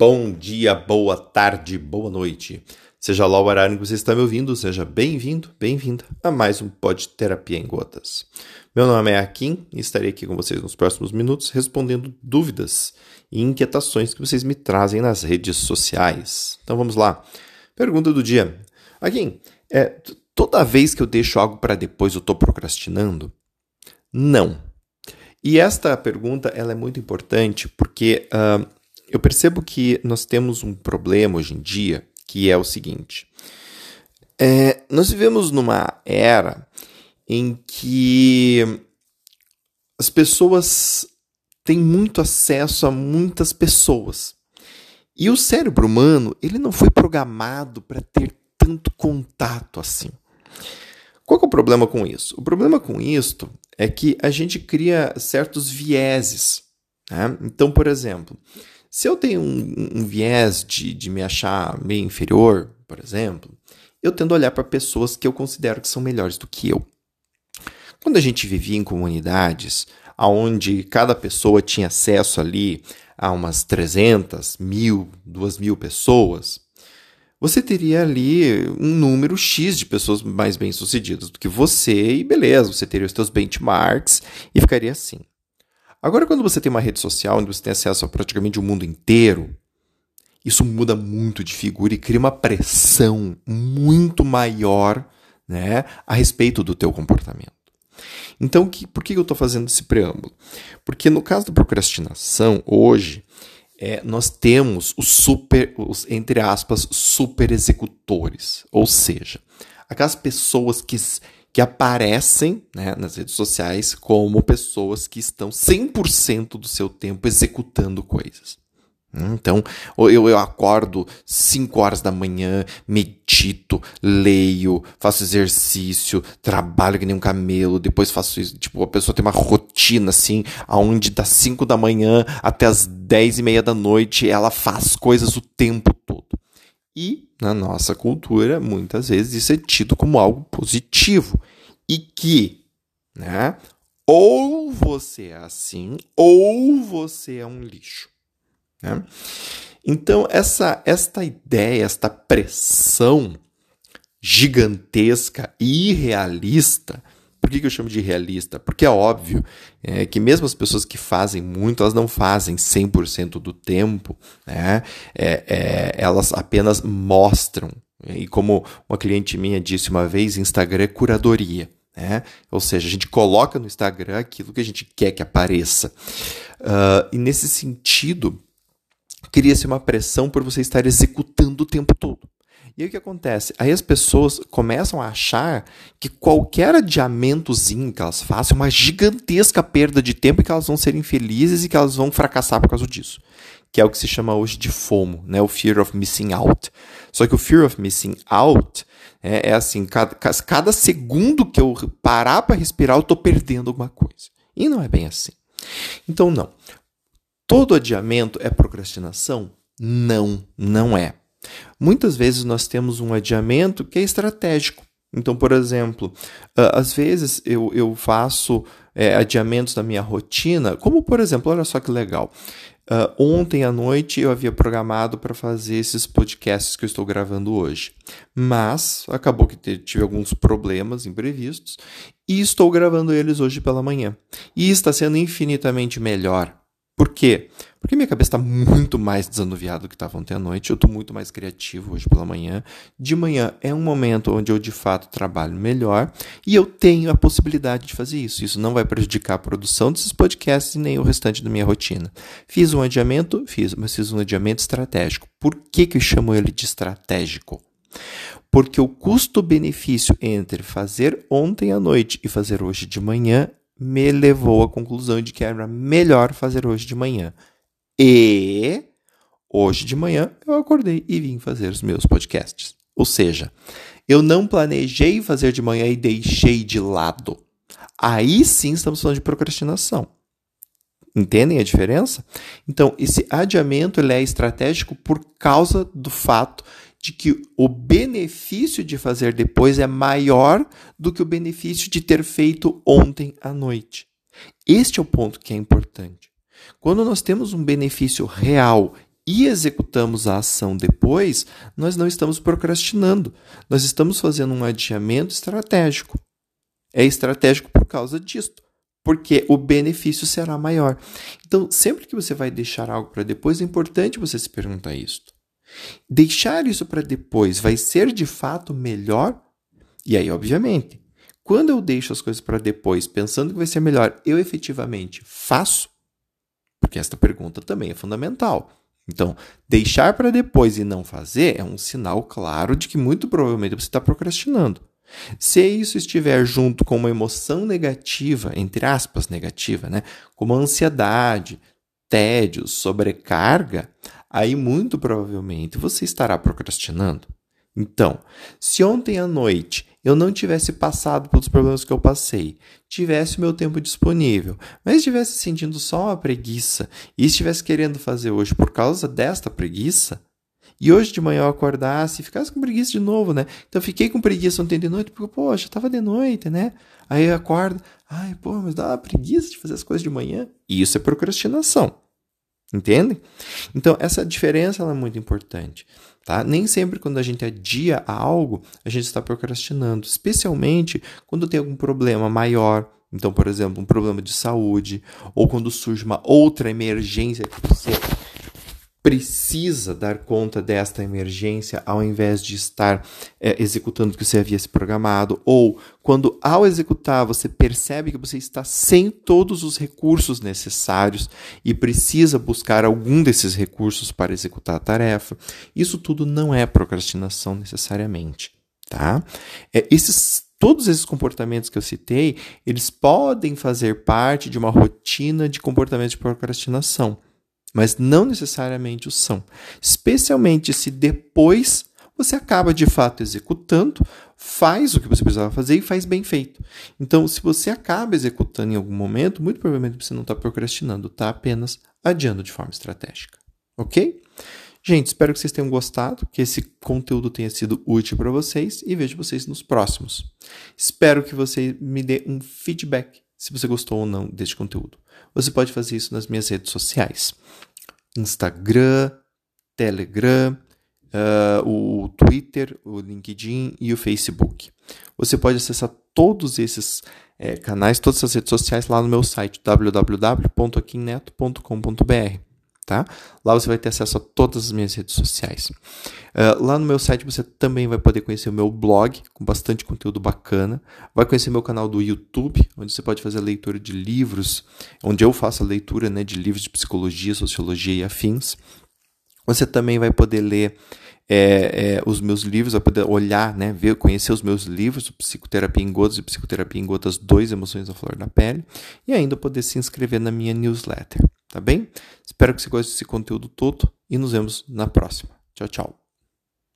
Bom dia, boa tarde, boa noite. Seja lá o horário que você está me ouvindo, seja bem-vindo, bem-vinda a mais um Podterapia em Gotas. Meu nome é Akin e estarei aqui com vocês nos próximos minutos respondendo dúvidas e inquietações que vocês me trazem nas redes sociais. Então vamos lá. Pergunta do dia. Akin, toda vez que eu deixo algo para depois eu estou procrastinando? Não. E esta pergunta ela é muito importante porque... eu percebo que nós temos um problema hoje em dia, que é o seguinte. Nós vivemos numa era em que as pessoas têm muito acesso a muitas pessoas. E o cérebro humano, ele não foi programado para ter tanto contato assim. Qual que é o problema com isso? O problema com isso é que a gente cria certos vieses, né? Então, por exemplo... Se eu tenho um viés de me achar meio inferior, por exemplo, eu tendo a olhar para pessoas que eu considero que são melhores do que eu. Quando a gente vivia em comunidades onde cada pessoa tinha acesso ali a umas 300, 1.000, 2.000 pessoas, você teria ali um número X de pessoas mais bem-sucedidas do que você e beleza, você teria os seus benchmarks e ficaria assim. Agora, quando você tem uma rede social onde você tem acesso a praticamente o mundo inteiro, isso muda muito de figura e cria uma pressão muito maior, né, a respeito do teu comportamento. Então, por que eu estou fazendo esse preâmbulo? Porque no caso da procrastinação, hoje, nós temos os entre aspas, super executores. Ou seja, aquelas pessoas que aparecem, né, nas redes sociais como pessoas que estão 100% do seu tempo executando coisas. Então, eu acordo 5 horas da manhã, medito, leio, faço exercício, trabalho que nem um camelo, depois faço isso. Tipo, a pessoa tem uma rotina assim, onde das 5 da manhã até as 10:30 da noite ela faz coisas o tempo todo. E na nossa cultura, muitas vezes, isso é tido como algo positivo. E que, né, ou você é assim, ou você é um lixo. Né? Então, esta ideia, esta pressão gigantesca e irrealista... Por que eu chamo de realista? Porque é óbvio que mesmo as pessoas que fazem muito, elas não fazem 100% do tempo, né? Elas apenas mostram. E como uma cliente minha disse uma vez, Instagram é curadoria. Né? Ou seja, a gente coloca no Instagram aquilo que a gente quer que apareça. E nesse sentido, cria-se uma pressão por você estar executando o tempo todo. E aí o que acontece? Aí as pessoas começam a achar que qualquer adiamentozinho que elas façam é uma gigantesca perda de tempo e que elas vão ser infelizes e que elas vão fracassar por causa disso. Que é o que se chama hoje de FOMO, né? O Fear of Missing Out. Só que o Fear of Missing Out é assim, cada segundo que eu parar para respirar eu estou perdendo alguma coisa. E não é bem assim. Então não. Todo adiamento é procrastinação? Não, não é. Muitas vezes nós temos um adiamento que é estratégico. Então, por exemplo, às vezes eu faço adiamentos da minha rotina, como por exemplo, olha só que legal, ontem à noite eu havia programado para fazer esses podcasts que eu estou gravando hoje, mas acabou que tive alguns problemas imprevistos e estou gravando eles hoje pela manhã. E está sendo infinitamente melhor. Por quê? Porque minha cabeça está muito mais desanuviada do que estava ontem à noite. Eu estou muito mais criativo hoje pela manhã. De manhã é um momento onde eu, de fato, trabalho melhor. E eu tenho a possibilidade de fazer isso. Isso não vai prejudicar a produção desses podcasts e nem o restante da minha rotina. Fiz um adiamento? Fiz, mas fiz um adiamento estratégico. Por que eu chamo ele de estratégico? Porque o custo-benefício entre fazer ontem à noite e fazer hoje de manhã me levou à conclusão de que era melhor fazer hoje de manhã. E hoje de manhã eu acordei e vim fazer os meus podcasts. Ou seja, eu não planejei fazer de manhã e deixei de lado. Aí sim estamos falando de procrastinação. Entendem a diferença? Então, esse adiamento ele é estratégico por causa do fato de que o benefício de fazer depois é maior do que o benefício de ter feito ontem à noite. Este é o ponto que é importante. Quando nós temos um benefício real e executamos a ação depois, nós não estamos procrastinando, nós estamos fazendo um adiamento estratégico. É estratégico por causa disso, porque o benefício será maior. Então, sempre que você vai deixar algo para depois, é importante você se perguntar isso. Deixar isso para depois vai ser de fato melhor? E aí, obviamente, quando eu deixo as coisas para depois, pensando que vai ser melhor, eu efetivamente faço? Porque esta pergunta também é fundamental. Então, deixar para depois e não fazer é um sinal claro de que muito provavelmente você está procrastinando. Se isso estiver junto com uma emoção negativa, entre aspas negativa, né? Como ansiedade, tédio, sobrecarga, aí muito provavelmente você estará procrastinando. Então, se ontem à noite eu não tivesse passado pelos problemas que eu passei, tivesse o meu tempo disponível, mas estivesse sentindo só uma preguiça e estivesse querendo fazer hoje por causa desta preguiça, e hoje de manhã eu acordasse e ficasse com preguiça de novo, né? Então, eu fiquei com preguiça ontem de noite, porque, poxa, estava de noite, né? Aí eu acordo, ai, pô, mas dá uma preguiça de fazer as coisas de manhã. E isso é procrastinação. Entende? Então, essa diferença ela é muito importante, tá? Nem sempre quando a gente adia a algo, a gente está procrastinando, especialmente quando tem algum problema maior. Então, por exemplo, um problema de saúde, ou quando surge uma outra emergência que você precisa dar conta desta emergência ao invés de estar executando o que você havia se programado, ou quando ao executar você percebe que você está sem todos os recursos necessários e precisa buscar algum desses recursos para executar a tarefa. Isso tudo não é procrastinação necessariamente, tá? Todos esses comportamentos que eu citei, eles podem fazer parte de uma rotina de comportamento de procrastinação, mas não necessariamente o são, especialmente se depois você acaba de fato executando, faz o que você precisava fazer e faz bem feito. Então, se você acaba executando em algum momento, muito provavelmente você não está procrastinando, está apenas adiando de forma estratégica, ok? Gente, espero que vocês tenham gostado, que esse conteúdo tenha sido útil para vocês e vejo vocês nos próximos. Espero que você me dê um feedback se você gostou ou não deste conteúdo. Você pode fazer isso nas minhas redes sociais. Instagram, Telegram, o Twitter, o LinkedIn e o Facebook. Você pode acessar todos esses canais, todas essas redes sociais lá no meu site www.aquinneto.com.br. Tá? Lá você vai ter acesso a todas as minhas redes sociais. Lá no meu site você também vai poder conhecer o meu blog, com bastante conteúdo bacana. Vai conhecer meu canal do YouTube, onde você pode fazer a leitura de livros, onde eu faço a leitura, né, de livros de psicologia, sociologia e afins. Você também vai poder ler os meus livros, vai poder olhar, né, ver, conhecer os meus livros, Psicoterapia em Gotas e Psicoterapia em Gotas 2, Emoções da Flor da Pele, e ainda poder se inscrever na minha newsletter. Tá bem? Espero que você goste desse conteúdo todo e nos vemos na próxima. Tchau, tchau.